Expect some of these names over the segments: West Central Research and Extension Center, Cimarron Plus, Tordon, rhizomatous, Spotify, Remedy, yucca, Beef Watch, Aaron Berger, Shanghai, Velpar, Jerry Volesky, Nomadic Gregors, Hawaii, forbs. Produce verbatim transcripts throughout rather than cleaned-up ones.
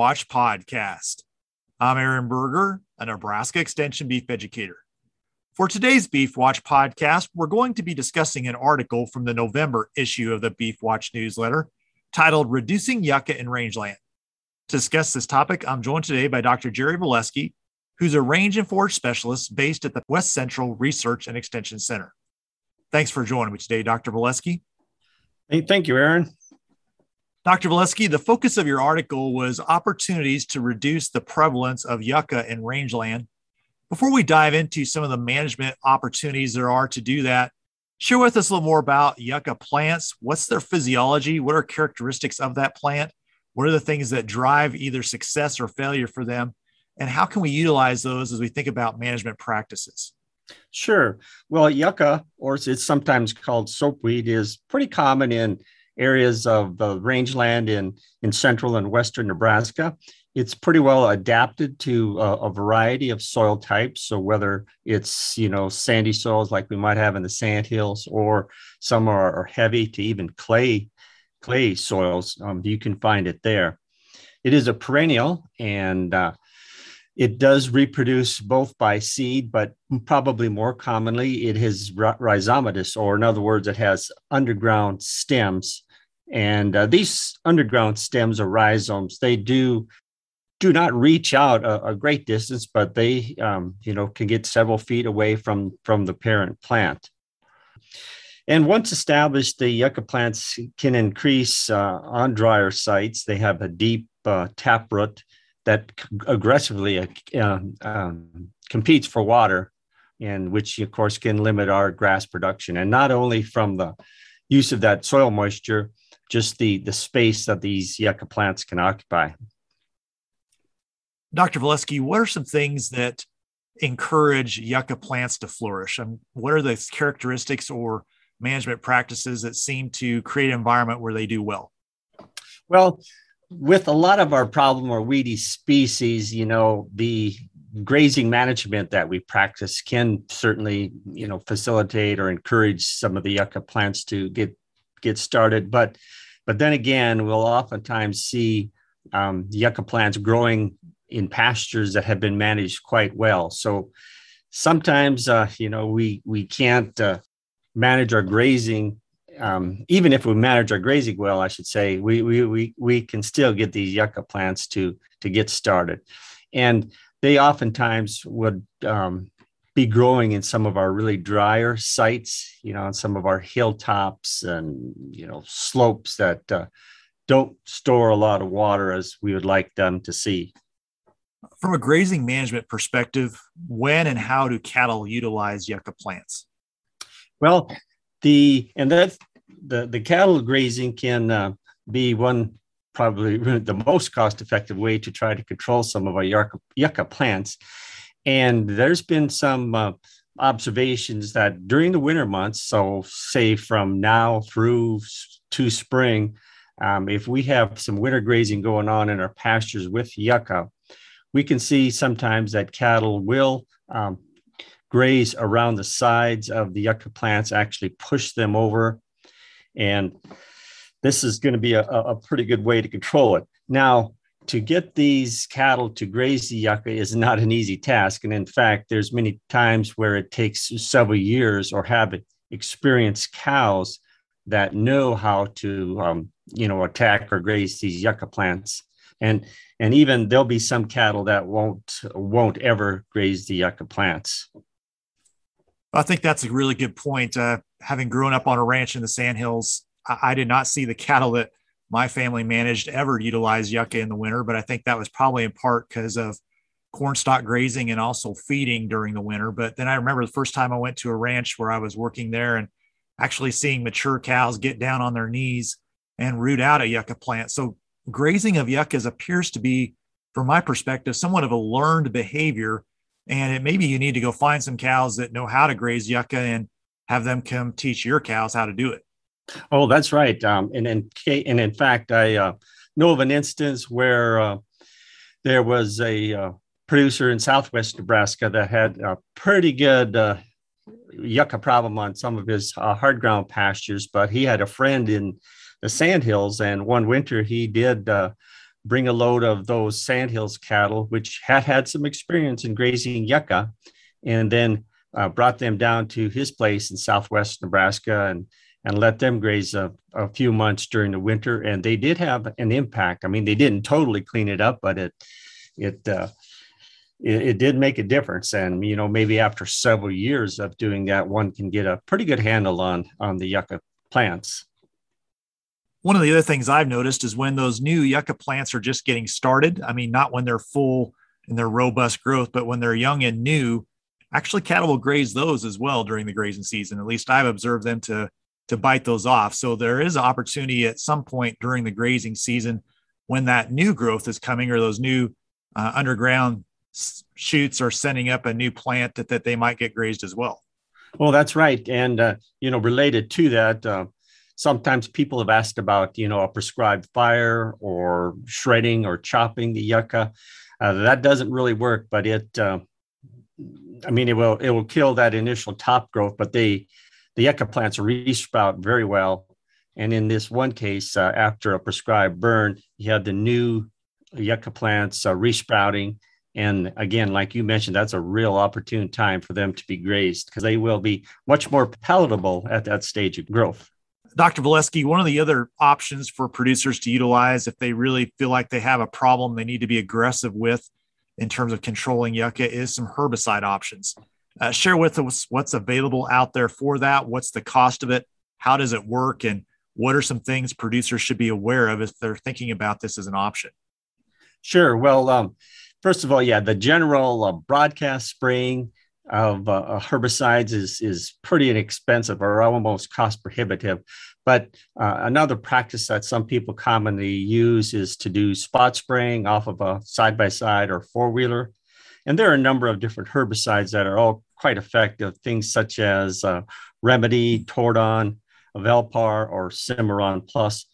Watch podcast. I'm Aaron Berger, a Nebraska Extension beef educator. For today's Beef Watch podcast, we're going to be discussing an article from the November issue of the Beef Watch newsletter titled Reducing Yucca in Rangeland. To discuss this topic, I'm joined today by Doctor Jerry Volesky, who's a range and forage specialist based at the West Central Research and Extension Center. Thanks for joining me today, Doctor Volesky. Hey, thank you, Aaron. Doctor Volesky, the focus of your article was opportunities to reduce the prevalence of yucca in rangeland. Before we dive into some of the management opportunities there are to do that, share with us a little more about yucca plants. What's their physiology? What are characteristics of that plant? What are the things that drive either success or failure for them? And how can we utilize those as we think about management practices? Sure. Well, yucca, or it's sometimes called soapweed, is pretty common in areas of the rangeland in, in central and western Nebraska. It's pretty well adapted to a, a variety of soil types. So whether it's, you know, sandy soils like we might have in the sandhills, or some are, are heavy to even clay, clay soils, um, you can find it there. It is a perennial, and uh, it does reproduce both by seed, but probably more commonly it is rhizomatous, or in other words, it has underground stems. And uh, these underground stems or rhizomes, they do do not reach out a, a great distance, but they um, you know, can get several feet away from, from the parent plant. And once established, the yucca plants can increase uh, on drier sites. They have a deep uh, taproot that aggressively uh, um, competes for water, and which, of course, can limit our grass production. And not only from the use of that soil moisture, just the, the space that these yucca plants can occupy. Doctor Volesky, what are some things that encourage yucca plants to flourish? And what are the characteristics or management practices that seem to create an environment where they do well? Well, with a lot of our problem or weedy species, you know, the grazing management that we practice can certainly, you know, facilitate or encourage some of the yucca plants to get get started. But but then again, we'll oftentimes see um, yucca plants growing in pastures that have been managed quite well. So sometimes, uh, you know, we we can't uh, manage our grazing. Um, even if we manage our grazing well, I should say, we we we we can still get these yucca plants to to get started, and they oftentimes would um, be growing in some of our really drier sites, you know, on some of our hilltops and, you know, slopes that uh, don't store a lot of water as we would like them to see. From a grazing management perspective, when and how do cattle utilize yucca plants? Well, the and that's the, the cattle grazing can uh, be one, probably the most cost-effective way to try to control some of our yucca, yucca plants. And there's been some uh, observations that during the winter months, so say from now through to spring, um, if we have some winter grazing going on in our pastures with yucca, we can see sometimes that cattle will um, graze around the sides of the yucca plants, actually push them over. And this is going to be a, a pretty good way to control it. Now, to get these cattle to graze the yucca is not an easy task. And in fact, there's many times where it takes several years or have experienced cows that know how to, um, you know, attack or graze these yucca plants. And and even there'll be some cattle that won't won't ever graze the yucca plants. I think that's a really good point. Uh, having grown up on a ranch in the Sandhills, I, I did not see the cattle that my family managed ever utilize yucca in the winter, but I think that was probably in part because of corn stalk grazing and also feeding during the winter. But then I remember the first time I went to a ranch where I was working there and actually seeing mature cows get down on their knees and root out a yucca plant. So grazing of yuccas appears to be, from my perspective, somewhat of a learned behavior. And it maybe you need to go find some cows that know how to graze yucca and have them come teach your cows how to do it. Oh, that's right. Um, and, and, and in fact, I uh, know of an instance where uh, there was a uh, producer in southwest Nebraska that had a pretty good uh, yucca problem on some of his uh, hard ground pastures, but he had a friend in the Sandhills, and one winter he did uh, bring a load of those Sandhills cattle, which had had some experience in grazing yucca, and then uh, brought them down to his place in southwest Nebraska and and let them graze a, a few months during the winter. And they did have an impact. I mean, they didn't totally clean it up, but it it uh, it, it did make a difference. And, you know, maybe after several years of doing that, one can get a pretty good handle on on the yucca plants. One of the other things I've noticed is when those new yucca plants are just getting started, I mean, not when they're full and their robust growth, but when they're young and new, actually cattle will graze those as well during the grazing season. At least I've observed them to to bite those off. So there is an opportunity at some point during the grazing season when that new growth is coming, or those new uh, underground shoots are sending up a new plant that, that they might get grazed as well. Well, that's right. And, uh, you know, related to that, uh, sometimes people have asked about, you know, a prescribed fire or shredding or chopping the yucca. Uh, that doesn't really work, but it, uh, I mean, it will it will kill that initial top growth, but they, the yucca plants resprout very well. And in this one case, uh, after a prescribed burn, you had the new yucca plants uh, resprouting. And again, like you mentioned, that's a real opportune time for them to be grazed because they will be much more palatable at that stage of growth. Doctor Volesky, one of the other options for producers to utilize if they really feel like they have a problem they need to be aggressive with in terms of controlling yucca is some herbicide options. Uh, share with us what's available out there for that. What's the cost of it? How does it work? And what are some things producers should be aware of if they're thinking about this as an option? Sure. Well, um, first of all, yeah, the general uh, broadcast spraying of uh, herbicides is is pretty inexpensive or almost cost prohibitive. But uh, another practice that some people commonly use is to do spot spraying off of a side-by-side or four-wheeler. And there are a number of different herbicides that are all quite effective, things such as uh, Remedy, Tordon, Velpar, or Cimarron Plus,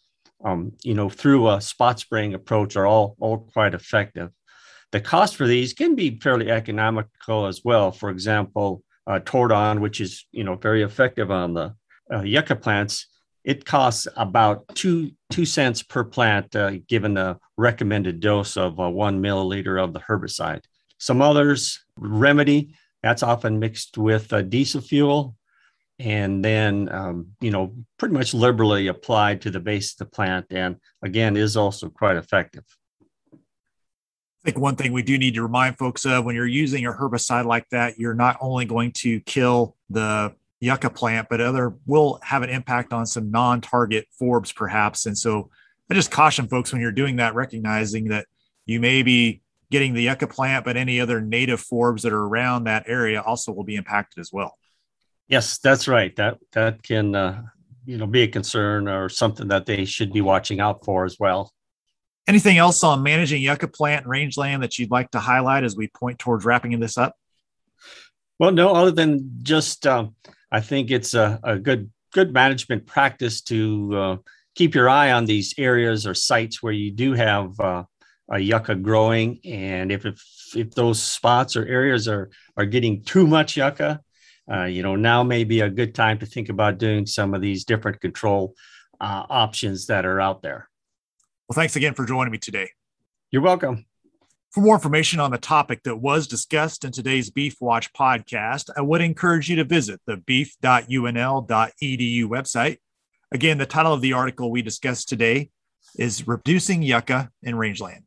um, you know, through a spot spraying approach are all, all quite effective. The cost for these can be fairly economical as well. For example, uh, Tordon, which is, you know, very effective on the uh, yucca plants, it costs about two, two cents per plant, uh, given the recommended dose of uh, one milliliter of the herbicide. Some others, Remedy, that's often mixed with uh, diesel fuel, and then, um, you know, pretty much liberally applied to the base of the plant, and again, is also quite effective. I think one thing we do need to remind folks of, when you're using a herbicide like that, you're not only going to kill the yucca plant, but other will have an impact on some non-target forbs perhaps. And so I just caution folks when you're doing that, recognizing that you may be getting the yucca plant, but any other native forbs that are around that area also will be impacted as well. Yes, that's right. That that can uh, you know, be a concern or something that they should be watching out for as well. Anything else on managing yucca plant and rangeland that you'd like to highlight as we point towards wrapping this up? Well, no, other than just um, I think it's a, a good good management practice to uh, keep your eye on these areas or sites where you do have uh, a yucca growing, and if, if if those spots or areas are are getting too much yucca, uh, you know, now may be a good time to think about doing some of these different control uh, options that are out there. Well, thanks again for joining me today. You're welcome. For more information on the topic that was discussed in today's Beef Watch podcast, I would encourage you to visit the beef dot u n l dot e d u website. Again, the title of the article we discussed today is Reducing Yucca in Rangeland.